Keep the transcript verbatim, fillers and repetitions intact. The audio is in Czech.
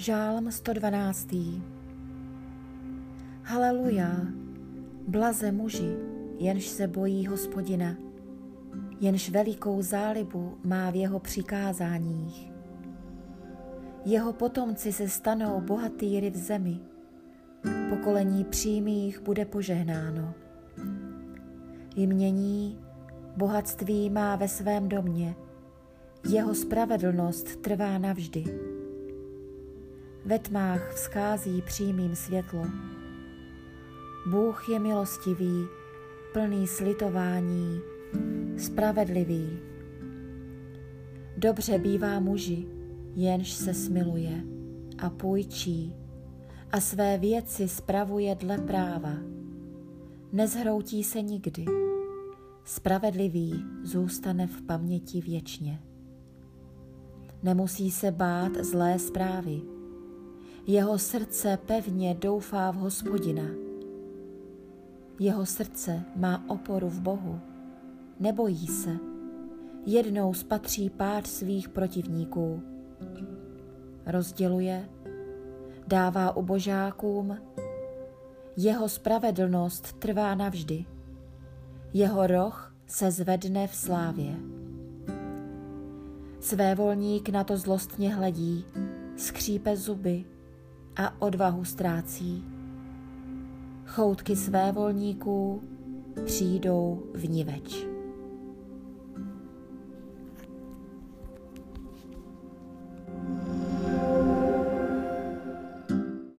Žálm sto dvanáct. Haleluja, blaze muži, jenž se bojí Hospodina, jenž velikou zálibu má v jeho přikázáních. Jeho potomci se stanou bohatýry v zemi, pokolení přímých bude požehnáno. Jmění bohatství má ve svém domě, jeho spravedlnost trvá navždy. Ve tmách vzchází přímým světlo. Bůh je milostivý, plný slitování, spravedlivý. Dobře bývá muži, jenž se smiluje a půjčí a své věci spravuje dle práva. Nezhroutí se nikdy. Spravedlivý zůstane v paměti věčně. Nemusí se bát zlé zprávy. Jeho srdce pevně doufá v Hospodina. Jeho srdce má oporu v Bohu. Nebojí se. Jednou spatří pád svých protivníků. Rozděluje, dává ubožákům. Jeho spravedlnost trvá navždy. Jeho roh se zvedne v slávě. Svévolník na to zlostně hledí, skřípe zuby a odvahu ztrácí. Choutky svévolníků přijdou vniveč.